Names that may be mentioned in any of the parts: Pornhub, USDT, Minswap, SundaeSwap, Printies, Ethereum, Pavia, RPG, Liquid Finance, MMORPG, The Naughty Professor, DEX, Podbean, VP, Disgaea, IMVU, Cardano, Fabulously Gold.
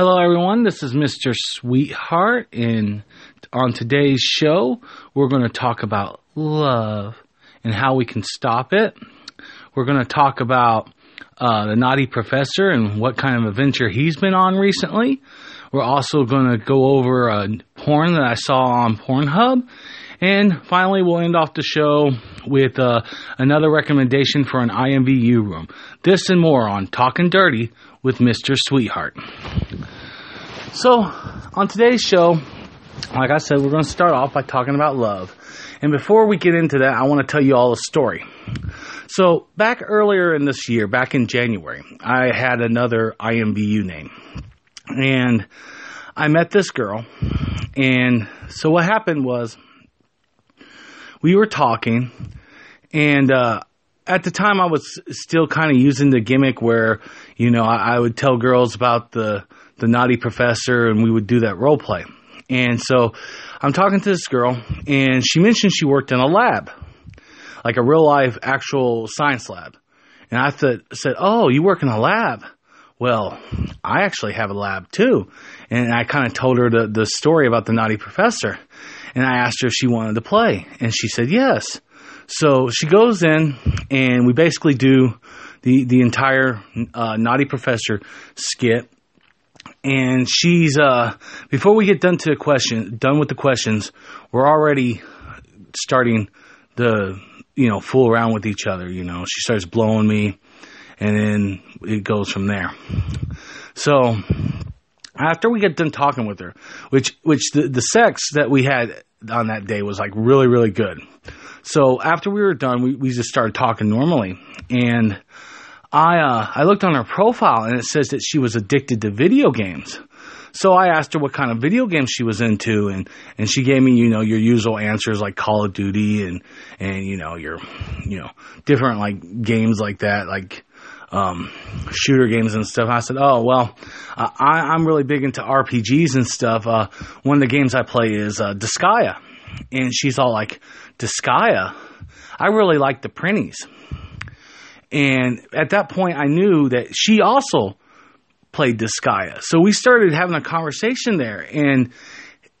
Hello, everyone. This is Mr. Sweetheart, and on today's show, we're going to talk about love and how we can stop it. We're going to talk about The Naughty Professor and what kind of adventure he's been on recently. We're also going to go over porn that I saw on Pornhub. And finally, we'll end off the show with another recommendation for an IMVU room. This and more on Talkin' Dirty with Mr. Sweetheart. So, on today's show, like I said, we're going to start off by talking about love. And before we get into that, I want to tell you all a story. So, back earlier in this year, back in January, I had another IMVU name. And I met this girl. And so what happened was, we were talking, and at the time I was still kind of using the gimmick where, you know, I would tell girls about the Naughty Professor, and we would do that role play. And so I'm talking to this girl, and she mentioned she worked in a lab, like a real-life actual science lab. And I said, oh, you work in a lab? Well, I actually have a lab, too. And I kind of told her the story about the Naughty Professor. And I asked her if she wanted to play. And she said yes. So she goes in, and we basically do the entire Naughty Professor skit. And she's, before we get done with the questions, we're already starting the, you know, fool around with each other. You know, she starts blowing me. And then it goes from there. So, after we get done talking with her, which the sex that we had on that day was like really, really good. So, after we were done, we just started talking normally. And I looked on her profile, and it says that she was addicted to video games. So, I asked her what kind of video games she was into, and she gave me, you know, your usual answers like Call of Duty and you know, your, you know, different like games like that, like shooter games and stuff. I said, oh, well, I'm really big into RPGs and stuff. One of the games I play is Disgaea. And she's all like, Disgaea? I really like the Printies. And at that point, I knew that she also played Disgaea. So we started having a conversation there. And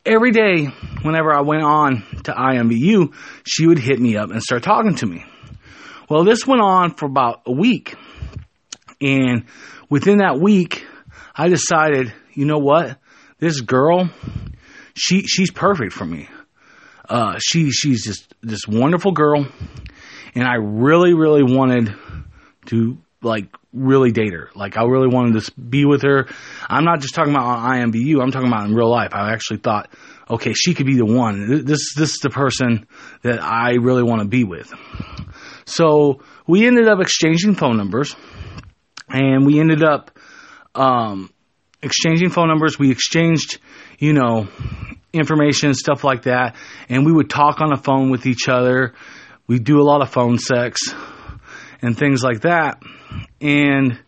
every day, whenever I went on to IMVU, she would hit me up and start talking to me. Well, this went on for about a week. And within that week, I decided, you know what? This girl, she's perfect for me. She's just this wonderful girl. And I really, really wanted to, like, really date her. Like, I really wanted to be with her. I'm not just talking about on IMVU. I'm talking about in real life. I actually thought, okay, she could be the one. This is the person that I really want to be with. So we ended up exchanging phone numbers. And we ended up exchanging phone numbers. We exchanged, you know, information and stuff like that. And we would talk on the phone with each other. We do a lot of phone sex and things like that. And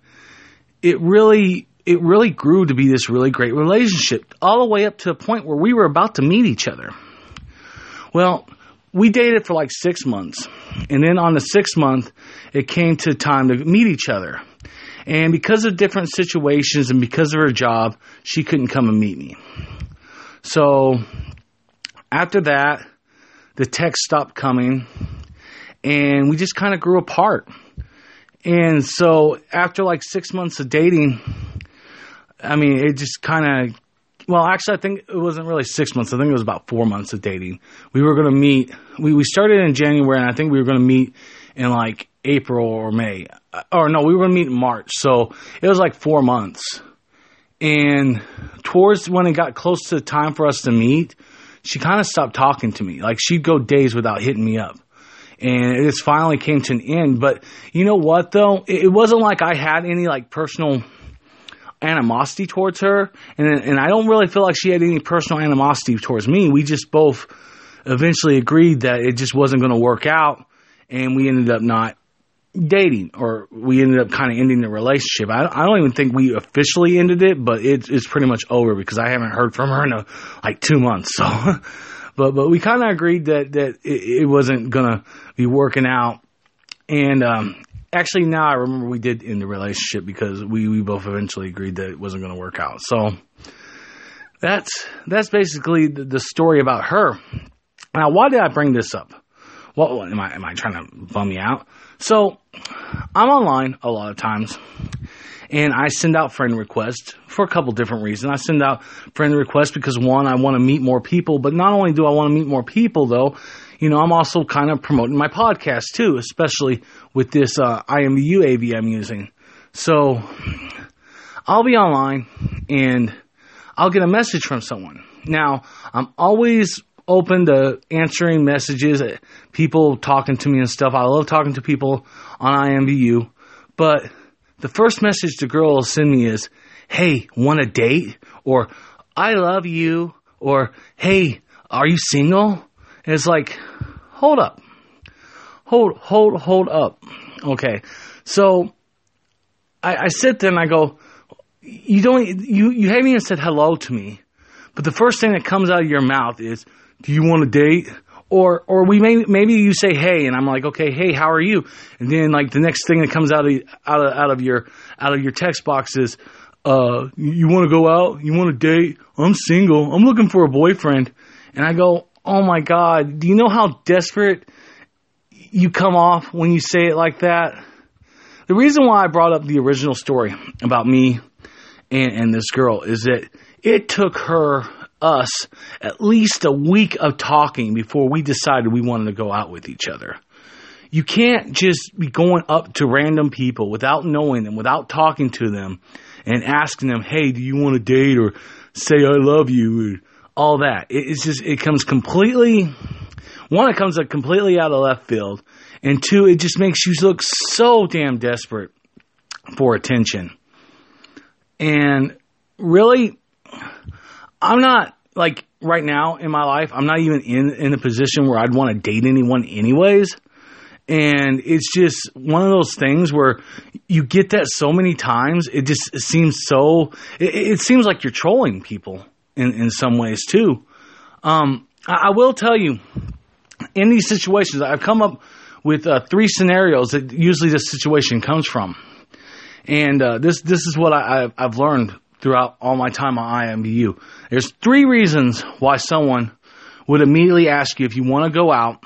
it really grew to be this really great relationship, all the way up to the point where we were about to meet each other. Well, we dated for like 6 months. And then on the 6th month, it came to time to meet each other. And because of different situations and because of her job, she couldn't come and meet me. So, after that, the text stopped coming. And we just kind of grew apart. And so, after like 6 months of dating, I mean, it just kind of... Well, actually, I think it wasn't really 6 months. I think it was about 4 months of dating. We were going to meet... We started in January, and I think we were going to meet in like April or May. Or no, we were going to meet in March. So, it was like 4 months. And towards when it got close to the time for us to meet, she kind of stopped talking to me. Like, she'd go days without hitting me up. And it just finally came to an end. But you know what, though? It wasn't like I had any, like, personal animosity towards her. And I don't really feel like she had any personal animosity towards me. We just both eventually agreed that it just wasn't going to work out. And we ended up not dating, or we ended up kind of ending the relationship. I don't even think we officially ended it, but it's pretty much over because I haven't heard from her in like 2 months. So, but we kind of agreed that it wasn't gonna be working out, and Actually, now I remember we did end the relationship because we both eventually agreed that it wasn't going to work out. So that's basically the story about her. Now, why did I bring this up? Well, am I trying to bum you out? So I'm online a lot of times, and I send out friend requests for a couple different reasons. I send out friend requests because, one, I want to meet more people. But not only do I want to meet more people, though, you know, I'm also kind of promoting my podcast, too, especially with this IMVU AV I'm using. So I'll be online, and I'll get a message from someone. Now, I'm always open to answering messages, people talking to me and stuff. I love talking to people on IMVU. But the first message the girl will send me is, hey, want a date? Or, I love you. Or, hey, are you single? And it's like, hold up. Hold up. Okay. So I sit there and I go, you haven't even said hello to me. But the first thing that comes out of your mouth is, do you want a date? Or maybe you say, hey, and I'm like, okay, hey, how are you? And then like the next thing that comes out of your text box is, you want to go out? You want a date? I'm single. I'm looking for a boyfriend. And I go, oh my God, do you know how desperate you come off when you say it like that? The reason why I brought up the original story about me and this girl is that it took us at least a week of talking before we decided we wanted to go out with each other. You can't just be going up to random people without knowing them, without talking to them and asking them, hey, do you want a date, or say I love you, or all that. It's just, it comes completely, one, it comes like completely out of left field, and two, it just makes you look so damn desperate for attention. And really, I'm not, like, right now in my life, I'm not even in a position where I'd want to date anyone anyways. And it's just one of those things where you get that so many times, it seems so, it seems like you're trolling people in some ways too. I will tell you, in these situations, I've come up with three scenarios that usually this situation comes from. And this is what I've learned throughout all my time on IMVU. There's three reasons why someone would immediately ask you if you want to go out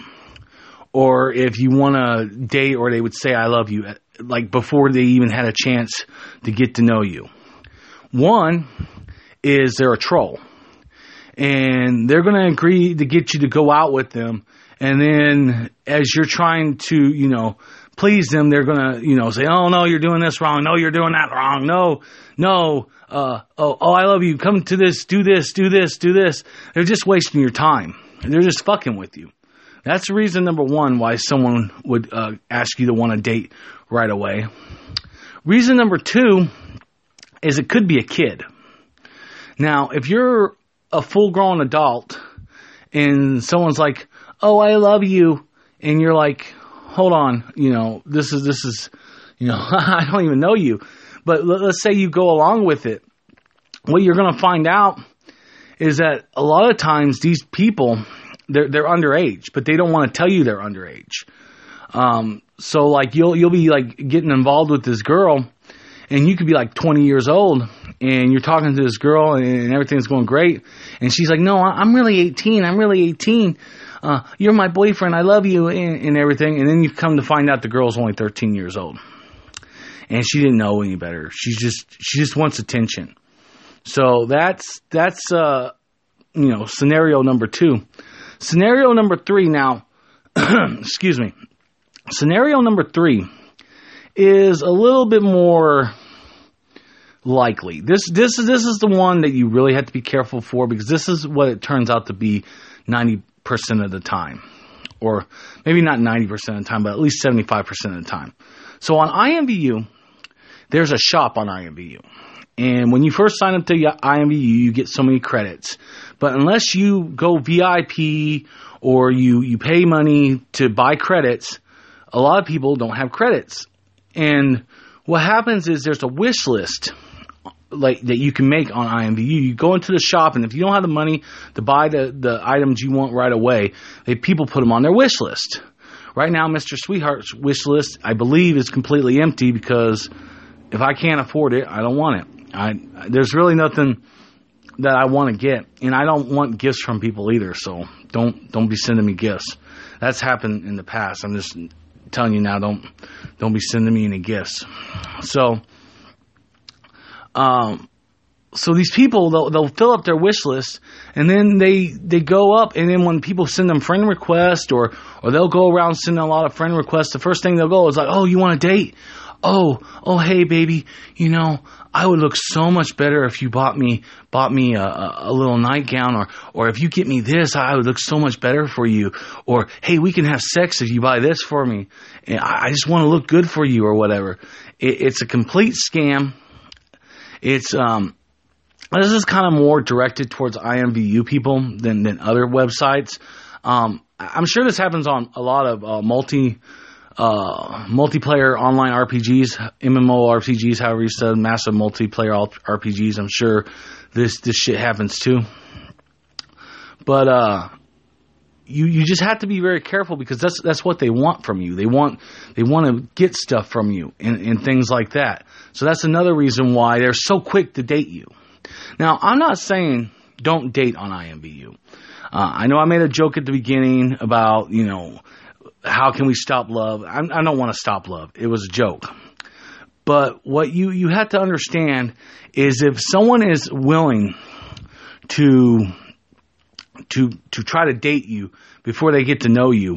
or if you want to date, or they would say I love you, like before they even had a chance to get to know you. One is they're a troll. And they're going to agree to get you to go out with them. And then as you're trying to, you know, please them, they're going to, you know, say, oh, no, you're doing this wrong. No, you're doing that wrong. No. I love you. Come to this. Do this. Do this. Do this. They're just wasting your time. They're just fucking with you. That's reason number one why someone would ask you to want a date right away. Reason number two is it could be a kid. Now, if you're a full-grown adult and someone's like, oh, I love you, and you're like, hold on, you know, this is, you know, I don't even know you. But let's say you go along with it. What you're going to find out is that a lot of times these people, they're underage, but they don't want to tell you they're underage. So like you'll be like getting involved with this girl, and you could be like 20 years old, and you're talking to this girl, and everything's going great. And she's like, no, I'm really 18. I'm really 18. You're my boyfriend. I love you, and everything. And then you come to find out the girl's only 13 years old. And she didn't know any better. She just wants attention. So that's you know, scenario number two. Scenario number three now, excuse me. Scenario number three is a little bit more likely. This is the one that you really have to be careful for, because this is what it turns out to be 90% of the time. Or maybe not 90% of the time, but at least 75% of the time. So on IMVU, there's a shop on IMVU. And when you first sign up to IMVU, you get so many credits. But unless you go VIP or you pay money to buy credits, a lot of people don't have credits. And what happens is there's a wish list like that you can make on IMVU. You go into the shop, and if you don't have the money to buy the items you want right away, people put them on their wish list. Right now, Mr. Sweetheart's wish list, I believe, is completely empty because if I can't afford it, I don't want it. There's really nothing that I want to get, and I don't want gifts from people either, so don't be sending me gifts. That's happened in the past. I'm just telling you now, don't be sending me any gifts. So so these people, they'll fill up their wish list, and then they go up, and then when people send them friend requests, or they'll go around sending a lot of friend requests, the first thing they'll go is like, oh, you want a date? Oh, hey, baby, you know, I would look so much better if you bought me a little nightgown, or if you get me this, I would look so much better for you. Or, hey, we can have sex if you buy this for me. And I just want to look good for you, or whatever. It's a complete scam. It's, this is kind of more directed towards IMVU people than other websites. I'm sure this happens on a lot of multiplayer online RPGs, MMORPGs, however you said, massive multiplayer RPGs. I'm sure this shit happens too. But you just have to be very careful, because that's what they want from you. They want to get stuff from you and things like that. So that's another reason why they're so quick to date you. Now, I'm not saying don't date on IMVU. I know I made a joke at the beginning about, you know, how can we stop love? I don't want to stop love. It was a joke. But what you have to understand is, if someone is willing to try to date you before they get to know you,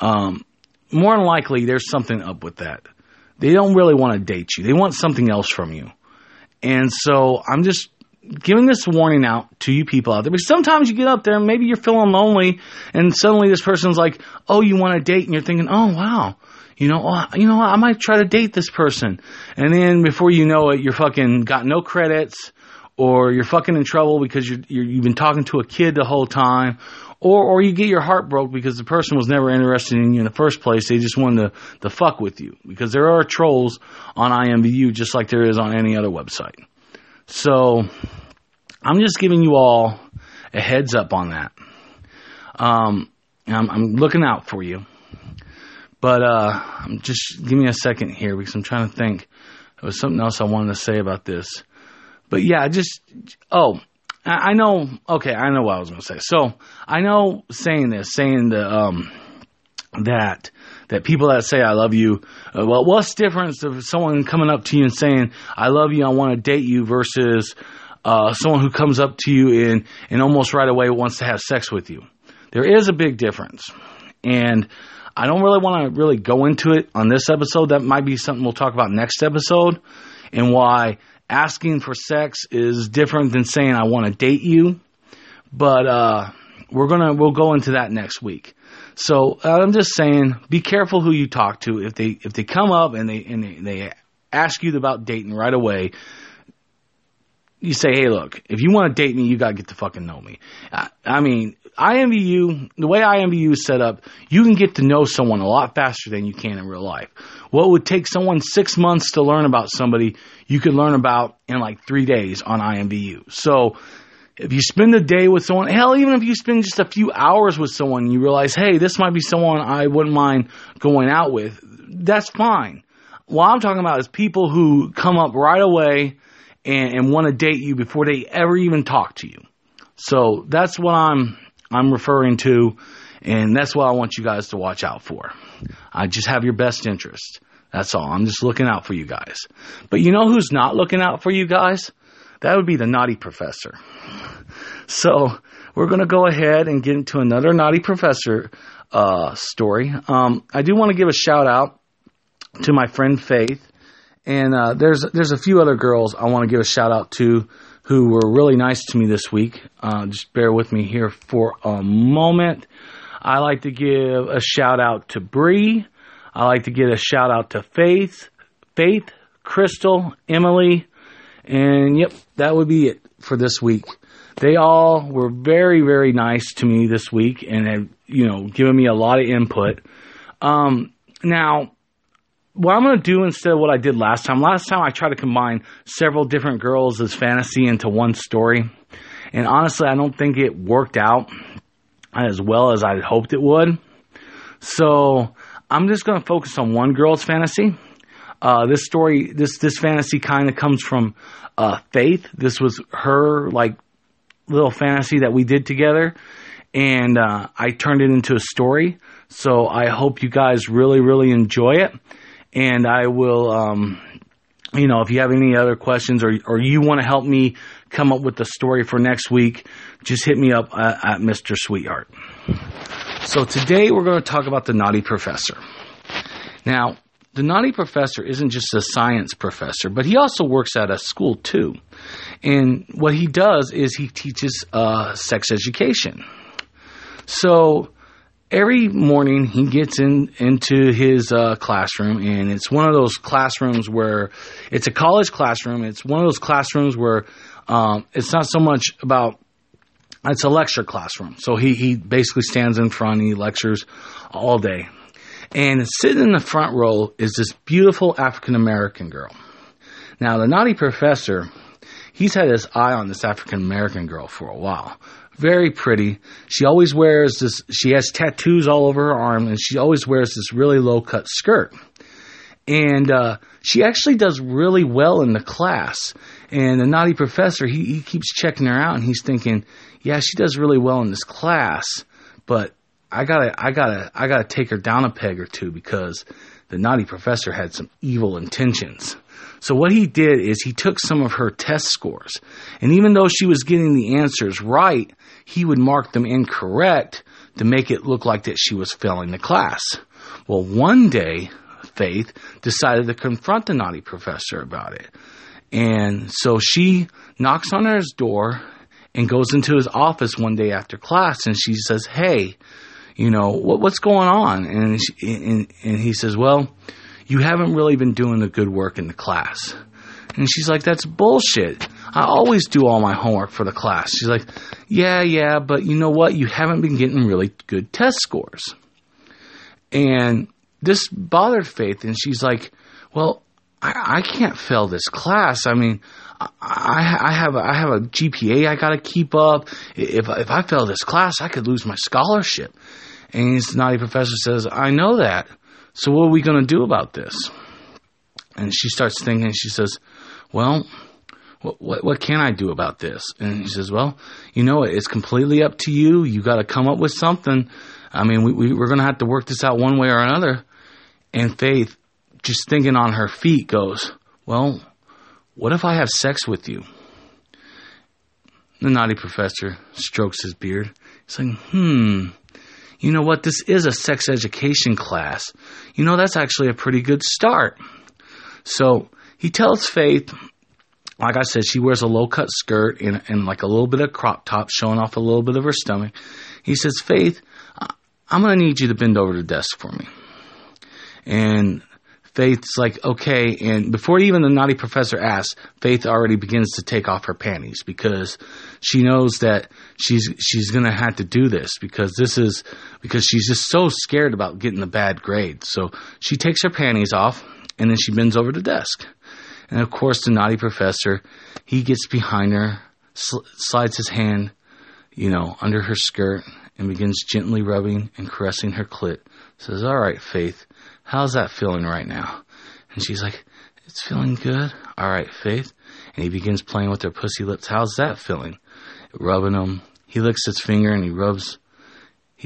more than likely there's something up with that. They don't really want to date you. They want something else from you. And so I'm just giving this warning out to you people out there, because sometimes you get up there and maybe you're feeling lonely, and suddenly this person's like, oh, you want to date? And you're thinking, oh, wow, you know, I might try to date this person. And then before you know it, you're fucking got no credits, or you're fucking in trouble because you've been talking to a kid the whole time, or you get your heart broke because the person was never interested in you in the first place. They just wanted to fuck with you, because there are trolls on IMVU just like there is on any other website. So I'm just giving you all a heads up on that. I'm looking out for you. But I'm just, give me a second here, because I'm trying to think. There was something else I wanted to say about this. But yeah, I know. Okay, I know what I was going to say. So I know that people that say I love you, well, what's the difference of someone coming up to you and saying I love you, I want to date you, versus someone who comes up to you and almost right away wants to have sex with you? There is a big difference, and I don't really want to really go into it on this episode. That might be something we'll talk about next episode, and why asking for sex is different than saying I want to date you. But we'll go into that next week. So I'm just saying, be careful who you talk to. If they come up and they ask you about dating right away, you say, hey, look, if you want to date me, you got to get to fucking know me. I mean, IMVU, the way IMVU is set up, you can get to know someone a lot faster than you can in real life. What would take someone 6 months to learn about somebody, you could learn about in like 3 days on IMVU. So if you spend a day with someone, hell, even if you spend just a few hours with someone, you realize, hey, this might be someone I wouldn't mind going out with, that's fine. What I'm talking about is people who come up right away and want to date you before they ever even talk to you. So that's what I'm referring to, and that's what I want you guys to watch out for. I just have your best interest. That's all. I'm just looking out for you guys. But you know who's not looking out for you guys? That would be the Naughty Professor. So we're going to go ahead and get into another Naughty Professor story. I do want to give a shout out to my friend Faith. And there's a few other girls I want to give a shout out to who were really nice to me this week. Just bear with me here for a moment. I like to give a shout out to Bree. I like to give a shout out to Faith, Crystal, Emily. And yep, that would be it for this week. They all were very, very nice to me this week and have, you know, given me a lot of input. Now, what I'm going to do instead of what I did last time I tried to combine several different girls' as fantasy into one story. And honestly, I don't think it worked out as well as I had hoped it would. So I'm just going to focus on one girl's fantasy. This story, this fantasy kind of comes from Faith. This was her like little fantasy that we did together, and I turned it into a story. So I hope you guys really, really enjoy it. And I will, if you have any other questions or you want to help me come up with the story for next week, just hit me up at Mr. Sweetheart. So today we're going to talk about The Naughty Professor. Now, The Naughty Professor isn't just a science professor, but he also works at a school too. And what he does is he teaches sex education. So every morning he gets into his classroom, and it's one of those classrooms where it's a college classroom. It's one of those classrooms where it's not so much about, it's a lecture classroom. So he basically stands in front and he lectures all day. And sitting in the front row is this beautiful African-American girl. Now, the Naughty Professor, he's had his eye on this African-American girl for a while. Very pretty. She always wears this, she has tattoos all over her arm, and she always wears this really low-cut skirt. And she actually does really well in the class. And the Naughty Professor, he keeps checking her out, and he's thinking, yeah, she does really well in this class, but I gotta take her down a peg or two, because the Naughty Professor had some evil intentions. So what he did is he took some of her test scores, and even though she was getting the answers right, he would mark them incorrect to make it look like that she was failing the class. Well, one day, Faith decided to confront the Naughty Professor about it. And so she knocks on his door and goes into his office one day after class, and she says, hey, what's going on? And he says, well, you haven't really been doing the good work in the class. And she's like, that's bullshit. I always do all my homework for the class. She's like, yeah, but you know what? You haven't been getting really good test scores. And this bothered Faith, and she's like, well, I can't fail this class. I mean, I have a GPA I got to keep up. If I fail this class, I could lose my scholarship. And the Naughty Professor says, I know that. So what are we going to do about this? And she starts thinking. She says, well, what can I do about this? And he says, well, it's completely up to you. You got to come up with something. I mean, we're going to have to work this out one way or another. And Faith, just thinking on her feet, goes, well, what if I have sex with you? The Naughty Professor strokes his beard. He's like, you know what? This is a sex education class. That's actually a pretty good start. So he tells Faith, like I said, she wears a low-cut skirt and like a little bit of crop top showing off a little bit of her stomach. He says, Faith, I'm going to need you to bend over the desk for me. And Faith's like, okay, and before even the Naughty Professor asks, Faith already begins to take off her panties, because she knows that she's going to have to do this, because she's just so scared about getting a bad grade. So she takes her panties off, and then she bends over the desk. And of course, the Naughty Professor, he gets behind her, slides his hand, under her skirt, and begins gently rubbing and caressing her clit. Says, all right, Faith, how's that feeling right now? And she's like, it's feeling good. All right, Faith. And he begins playing with her pussy lips. How's that feeling? Rubbing them. He licks his finger and he rubs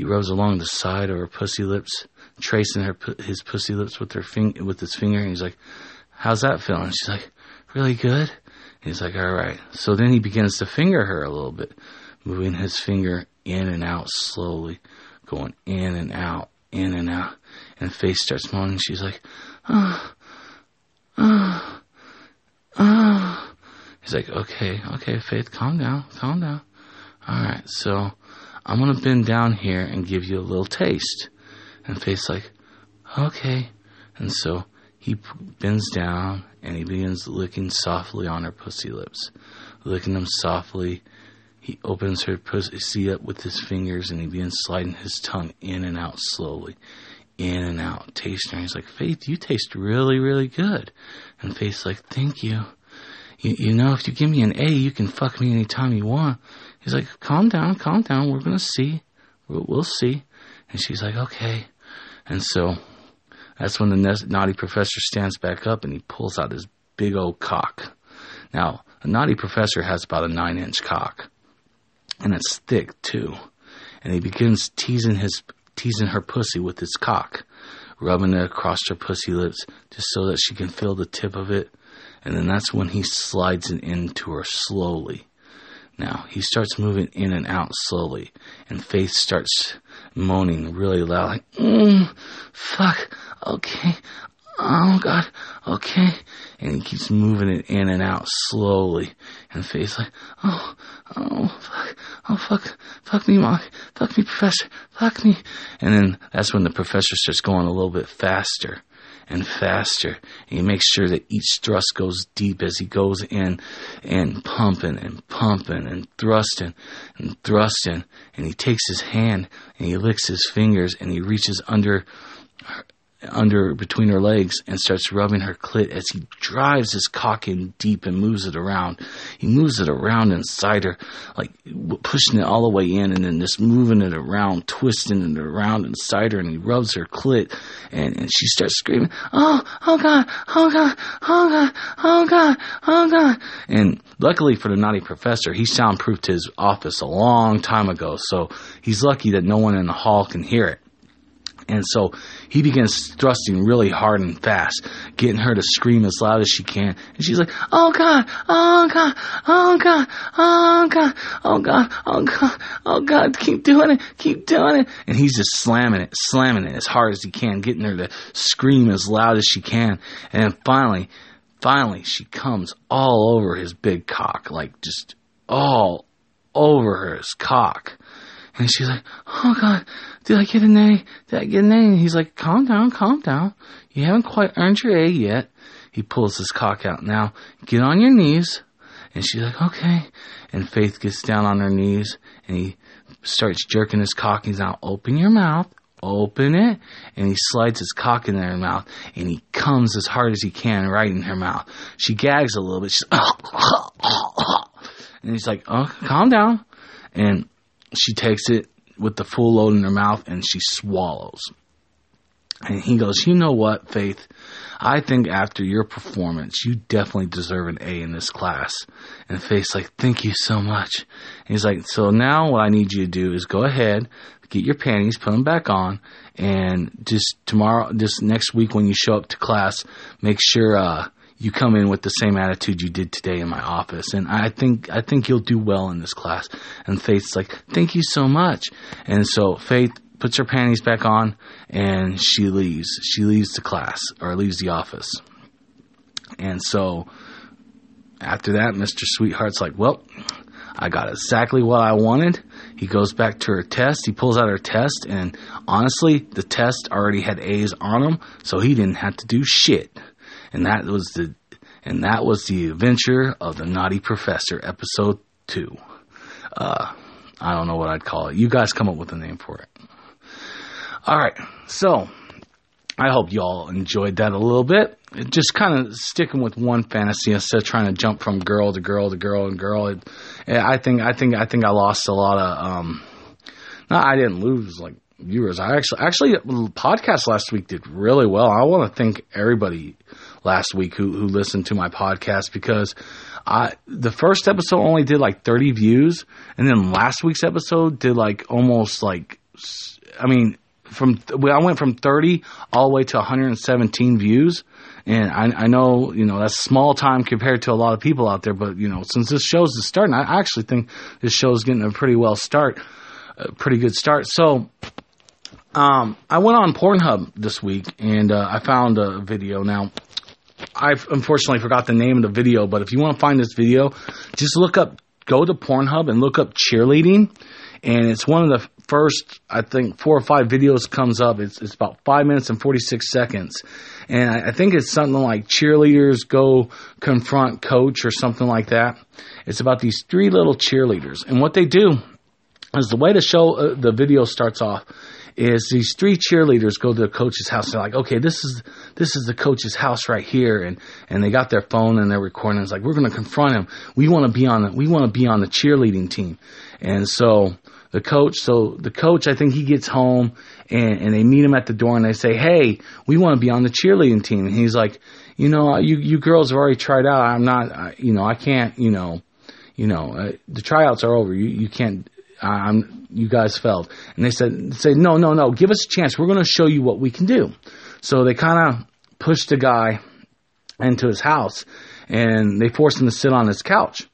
along the side of her pussy lips, tracing his pussy lips with his finger. And he's like, how's that feeling? And she's like, really good. And he's like, all right. So then he begins to finger her a little bit, moving his finger in and out slowly, going in and out. In and out, and Faith starts moaning. She's like, ah. He's like, okay, Faith, calm down. All right, so I'm going to bend down here and give you a little taste. And Faith's like, okay. And so he bends down, and he begins licking softly on her pussy lips. Licking them softly. He opens her pussy up with his fingers, and he begins sliding his tongue in and out slowly, in and out, tasting her. He's like, Faith, you taste really, really good. And Faith's like, thank you. If you give me an A, you can fuck me anytime you want. He's like, calm down. We're going to see. We'll see. And she's like, okay. And so that's when the naughty professor stands back up and he pulls out his big old cock. Now, a naughty professor has about a 9-inch cock. And it's thick, too. And he begins teasing her pussy with his cock, rubbing it across her pussy lips just so that she can feel the tip of it. And then that's when he slides it into her slowly. Now, he starts moving in and out slowly, and Faith starts moaning really loud, like, fuck, okay, oh god, okay. And he keeps moving it in and out slowly, and Faith's like, oh fuck, fuck me, Mom, fuck me, Professor, fuck me. And then that's when the Professor starts going a little bit faster and faster, and he makes sure that each thrust goes deep as he goes in, and pumping and pumping and thrusting and thrusting. And he takes his hand and he licks his fingers and he reaches under between her legs and starts rubbing her clit as he drives his cock in deep and moves it around. He moves it around inside her, like pushing it all the way in and then just moving it around, twisting it around inside her, and he rubs her clit and she starts screaming, oh god. And luckily for the naughty professor, he soundproofed his office a long time ago, so he's lucky that no one in the hall can hear it. And so he begins thrusting really hard and fast, getting her to scream as loud as she can. And she's like, oh god, oh god, oh god, oh god, oh god, oh god, oh god, keep doing it, keep doing it. And he's just slamming it as hard as he can, getting her to scream as loud as she can. And then finally, she comes all over his big cock, like just all over his cock. And she's like, oh god, did I get an A? And he's like, calm down. You haven't quite earned your A yet. He pulls his cock out. Now, get on your knees. And she's like, okay. And Faith gets down on her knees and he starts jerking his cock. He's now, open your mouth. Open it. And he slides his cock in her mouth and he comes as hard as he can right in her mouth. She gags a little bit. She's like, oh. And he's like, oh, calm down. And she takes it with the full load in her mouth and she swallows. And he goes, you know what, Faith? I think after your performance, you definitely deserve an A in this class. And Faith's like, thank you so much. And he's like, so now what I need you to do is go ahead, get your panties, put them back on, and just next week when you show up to class, make sure, you come in with the same attitude you did today in my office. And I think you'll do well in this class. And Faith's like, thank you so much. And so Faith puts her panties back on and she leaves. She leaves the class, or leaves the office. And so after that, Mr. Sweetheart's like, well, I got exactly what I wanted. He goes back to her test. He pulls out her test. And honestly, the test already had A's on them, so he didn't have to do shit. And that was the adventure of the Naughty Professor, episode 2. I don't know what I'd call it. You guys come up with a name for it. All right, so I hope y'all enjoyed that a little bit. Just kind of sticking with one fantasy instead of trying to jump from girl to girl to girl and girl. I think I lost a lot of. No, I didn't lose like viewers. I actually the podcast last week did really well. I want to thank everybody last week who listened to my podcast, because the first episode only did like 30 views, and then last week's episode did like almost like, I went from 30 all the way to 117 views. And I know, that's small time compared to a lot of people out there, but since this show's the start, and I actually think this show's getting a pretty good start. So I went on Pornhub this week and I found a video. Now, I've unfortunately forgot the name of the video, but if you want to find this video, just go to Pornhub and look up cheerleading. And it's one of the first, I think, 4 or 5 videos comes up. It's about 5 minutes and 46 seconds. And I think it's something like cheerleaders go confront coach or something like that. It's about these 3 little cheerleaders. And what they do is the way the video starts off is these three cheerleaders go to the coach's house. They're like, okay, this is the coach's house right here, and they got their phone and they're recording. It's like, we're going to confront him. We want to be on the cheerleading team. And so the coach, I think he gets home and they meet him at the door and they say, hey, we want to be on the cheerleading team. And he's like, you know, you girls have already tried out. I can't, the tryouts are over. You can't. You guys failed. And they said, no, give us a chance. We're going to show you what we can do. So they kind of pushed the guy into his house, and they forced him to sit on his couch.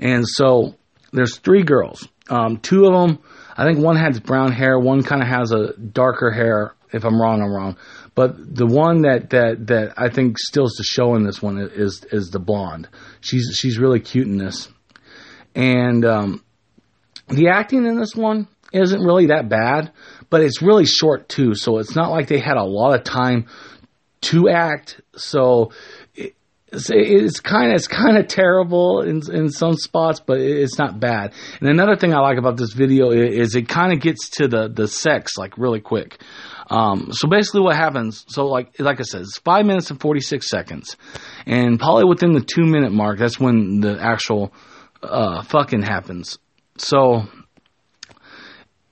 And so there's three girls. Two of them, I think one has brown hair, one kind of has a darker hair. If I'm wrong, I'm wrong. But the one that I think steals the show in this one is the blonde. She's really cute in this. And the acting in this one isn't really that bad, but it's really short too, so it's not like they had a lot of time to act. So it's kind of terrible in some spots, but it's not bad. And another thing I like about this video is it kind of gets to the sex like really quick. So basically what happens, so like I said, it's 5 minutes and 46 seconds. And probably within the 2-minute mark, that's when the actual fucking happens. So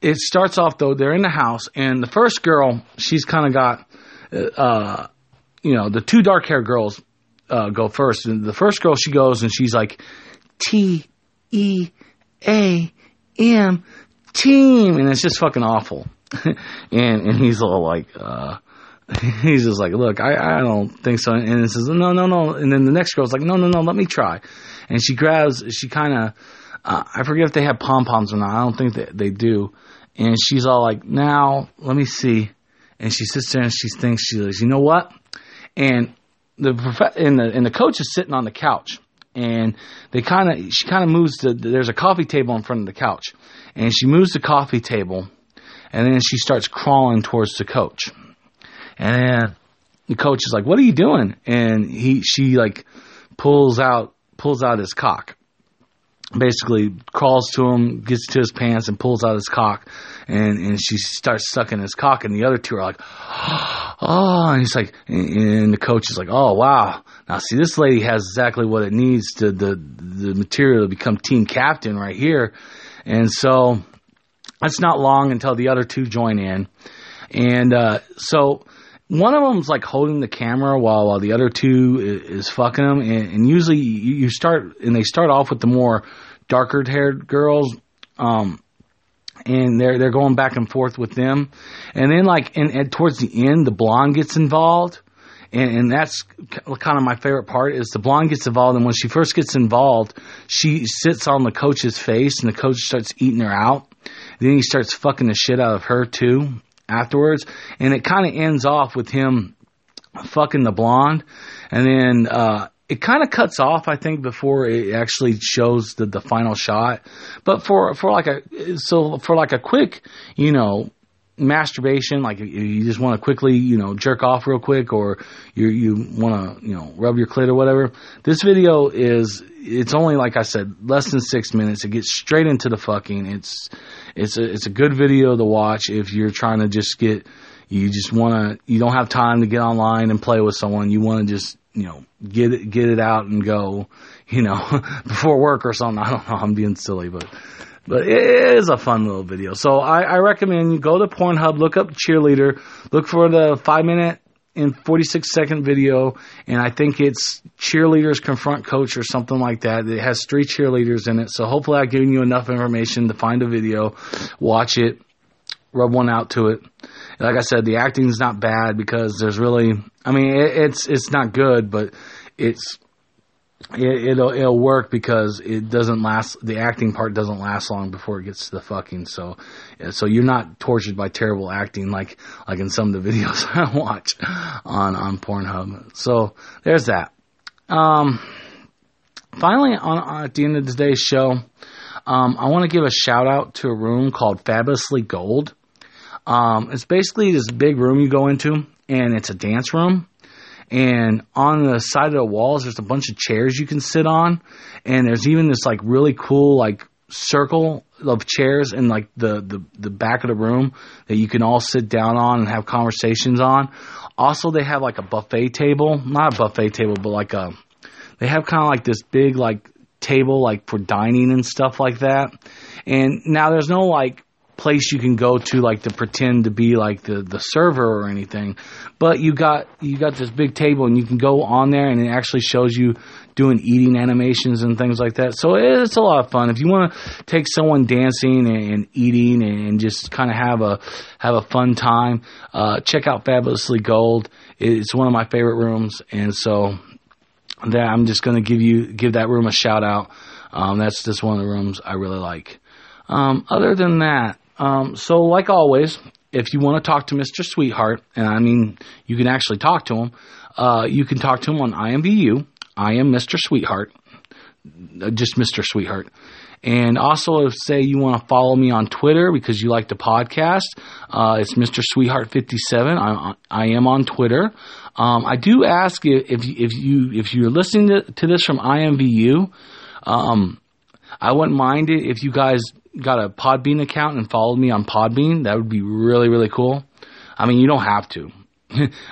it starts off though, they're in the house, and the first girl, she's kind of got, the two dark haired girls go first. And the first girl, she goes and she's like, TEAM, team. And it's just fucking awful. and he's all like, he's just like, look, I don't think so. And it says, no. And then the next girl's like, no, let me try. And she kind of, I forget if they have pom-poms or not. I don't think they do. And she's all like, now, let me see. And she sits there and she thinks, she says, you know what? And the coach is sitting on the couch. And she kind of moves there's a coffee table in front of the couch. And she moves the coffee table. And then she starts crawling towards the coach. And then the coach is like, what are you doing? And she like pulls out his cock. Basically crawls to him, gets to his pants, and pulls out his cock, and she starts sucking his cock, and the other two are like, oh, and he's like, and the coach is like, oh, wow. Now, see, this lady has exactly what it needs to the material to become team captain right here. And so it's not long until the other two join in. And so one of them's like holding the camera while the other two is fucking them, and usually they start off with the more darker haired girls, and they're going back and forth with them, and then and towards the end the blonde gets involved, and that's kind of my favorite part is the blonde gets involved, and when she first gets involved, she sits on the coach's face, and the coach starts eating her out, then he starts fucking the shit out of her too. Afterwards, and it kind of ends off with him fucking the blonde, and then it kind of cuts off, I think, before it actually shows the final shot. But for like a quick, masturbation, like you just want to quickly, jerk off real quick, or you want to, rub your clit or whatever. This video it's only, like I said, less than 6 minutes. It gets straight into the fucking. It's a good video to watch if you're trying to just you don't have time to get online and play with someone. You want to just, get it out and go, before work or something. I don't know. I'm being silly, but it is a fun little video. So I recommend you go to Pornhub, look up cheerleader, look for the 5 minute and 46 second video. And I think it's cheerleaders confront coach or something like that. It has three cheerleaders in it. So hopefully I've given you enough information to find a video, watch it, rub one out to it. Like I said, the acting's not bad because there's really, it's not good, but it'll work because it doesn't last. The acting part doesn't last long before it gets to the fucking. So you're not tortured by terrible acting like in some of the videos I watch on Pornhub. So there's that. Finally, at the end of today's show, I want to give a shout out to a room called Fabulously Gold. It's basically this big room you go into, and it's a dance room. And on the side of the walls, there's a bunch of chairs you can sit on. And there's even this, really cool, circle of chairs in like the back of the room that you can all sit down on and have conversations on. Also, they have like a buffet table, not a buffet table, but like a, they have kind of like this big like table like for dining and stuff like that. And now there's no like place you can go to like to pretend to be like the server or anything, but you got this big table and you can go on there and it actually shows you doing eating animations and things like that. So it's a lot of fun if you want to take someone dancing and eating and just kind of have a fun time. Check out Fabulously Gold. It's one of my favorite rooms, and so that I'm just going to give that room a shout out. That's just one of the rooms I really like. Other than that, so like always, if you want to talk to Mr. Sweetheart, and I mean you can actually talk to him, you can talk to him on IMVU. I am Mr. Sweetheart, just Mr. Sweetheart. And also, if say you want to follow me on Twitter because you like the podcast, it's Mr. Sweetheart 57. I am on Twitter. I do ask if you're listening to this from IMVU, I wouldn't mind it if you guys got a Podbean account and followed me on Podbean. That would be really, really cool. I mean, you don't have to.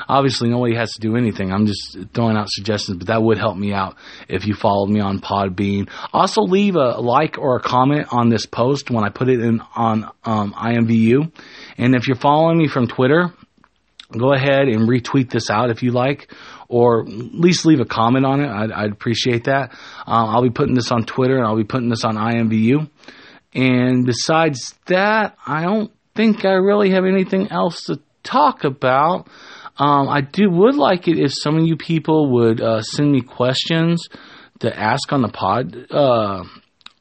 Obviously, nobody has to do anything. I'm just throwing out suggestions, but that would help me out if you followed me on Podbean. Also, leave a like or a comment on this post when I put it in on IMVU. And if you're following me from Twitter, go ahead and retweet this out if you like, or at least leave a comment on it. I'd appreciate that. I'll be putting this on Twitter, and I'll be putting this on IMVU. And besides that, I don't think I really have anything else to talk about. I would like it if some of you people would send me questions to ask on the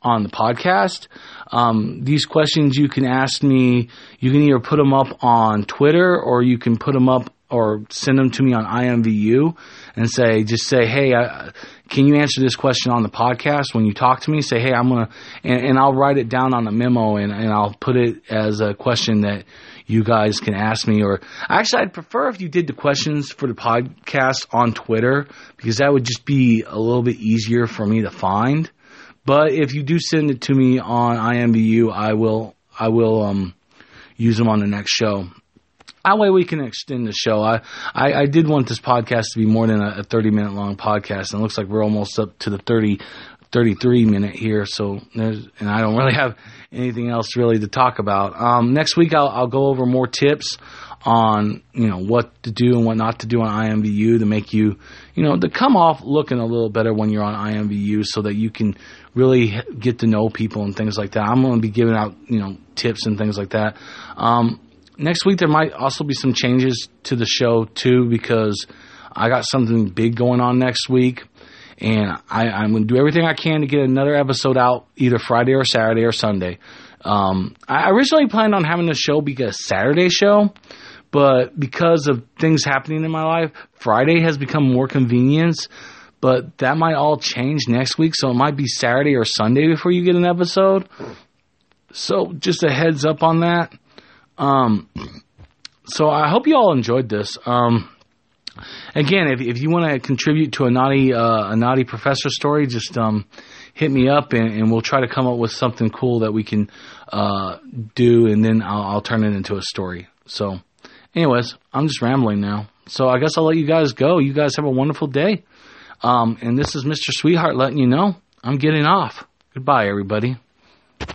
podcast. These questions you can ask me. You can either put them up on Twitter, or you can put them up or send them to me on IMVU and say, hey, can you answer this question on the podcast when you talk to me? Say, hey, I'm going to, and I'll write it down on a memo and I'll put it as a question that you guys can ask me. Or actually, I'd prefer if you did the questions for the podcast on Twitter, because that would just be a little bit easier for me to find. But if you do send it to me on IMVU, I will use them on the next show. That way we can extend the show. I did want this podcast to be more than a 30-minute long podcast, and it looks like we're almost up to the 33-minute here. So, and I don't really have anything else really to talk about. Next week I'll go over more tips on what to do and what not to do on IMVU to make you to come off looking a little better when you're on IMVU, so that you can really get to know people and things like that. I'm going to be giving out tips and things like that. Next week, there might also be some changes to the show, too, because I got something big going on next week. And I'm going to do everything I can to get another episode out either Friday or Saturday or Sunday. I originally planned on having the show be a Saturday show, but because of things happening in my life, Friday has become more convenient. But that might all change next week, so it might be Saturday or Sunday before you get an episode. So just a heads up on that. So I hope you all enjoyed this. Again, if you want to contribute to a naughty professor story, just, hit me up and we'll try to come up with something cool that we can, do. And then I'll turn it into a story. So anyways, I'm just rambling now. So I guess I'll let you guys go. You guys have a wonderful day. And this is Mr. Sweetheart letting you know I'm getting off. Goodbye, everybody.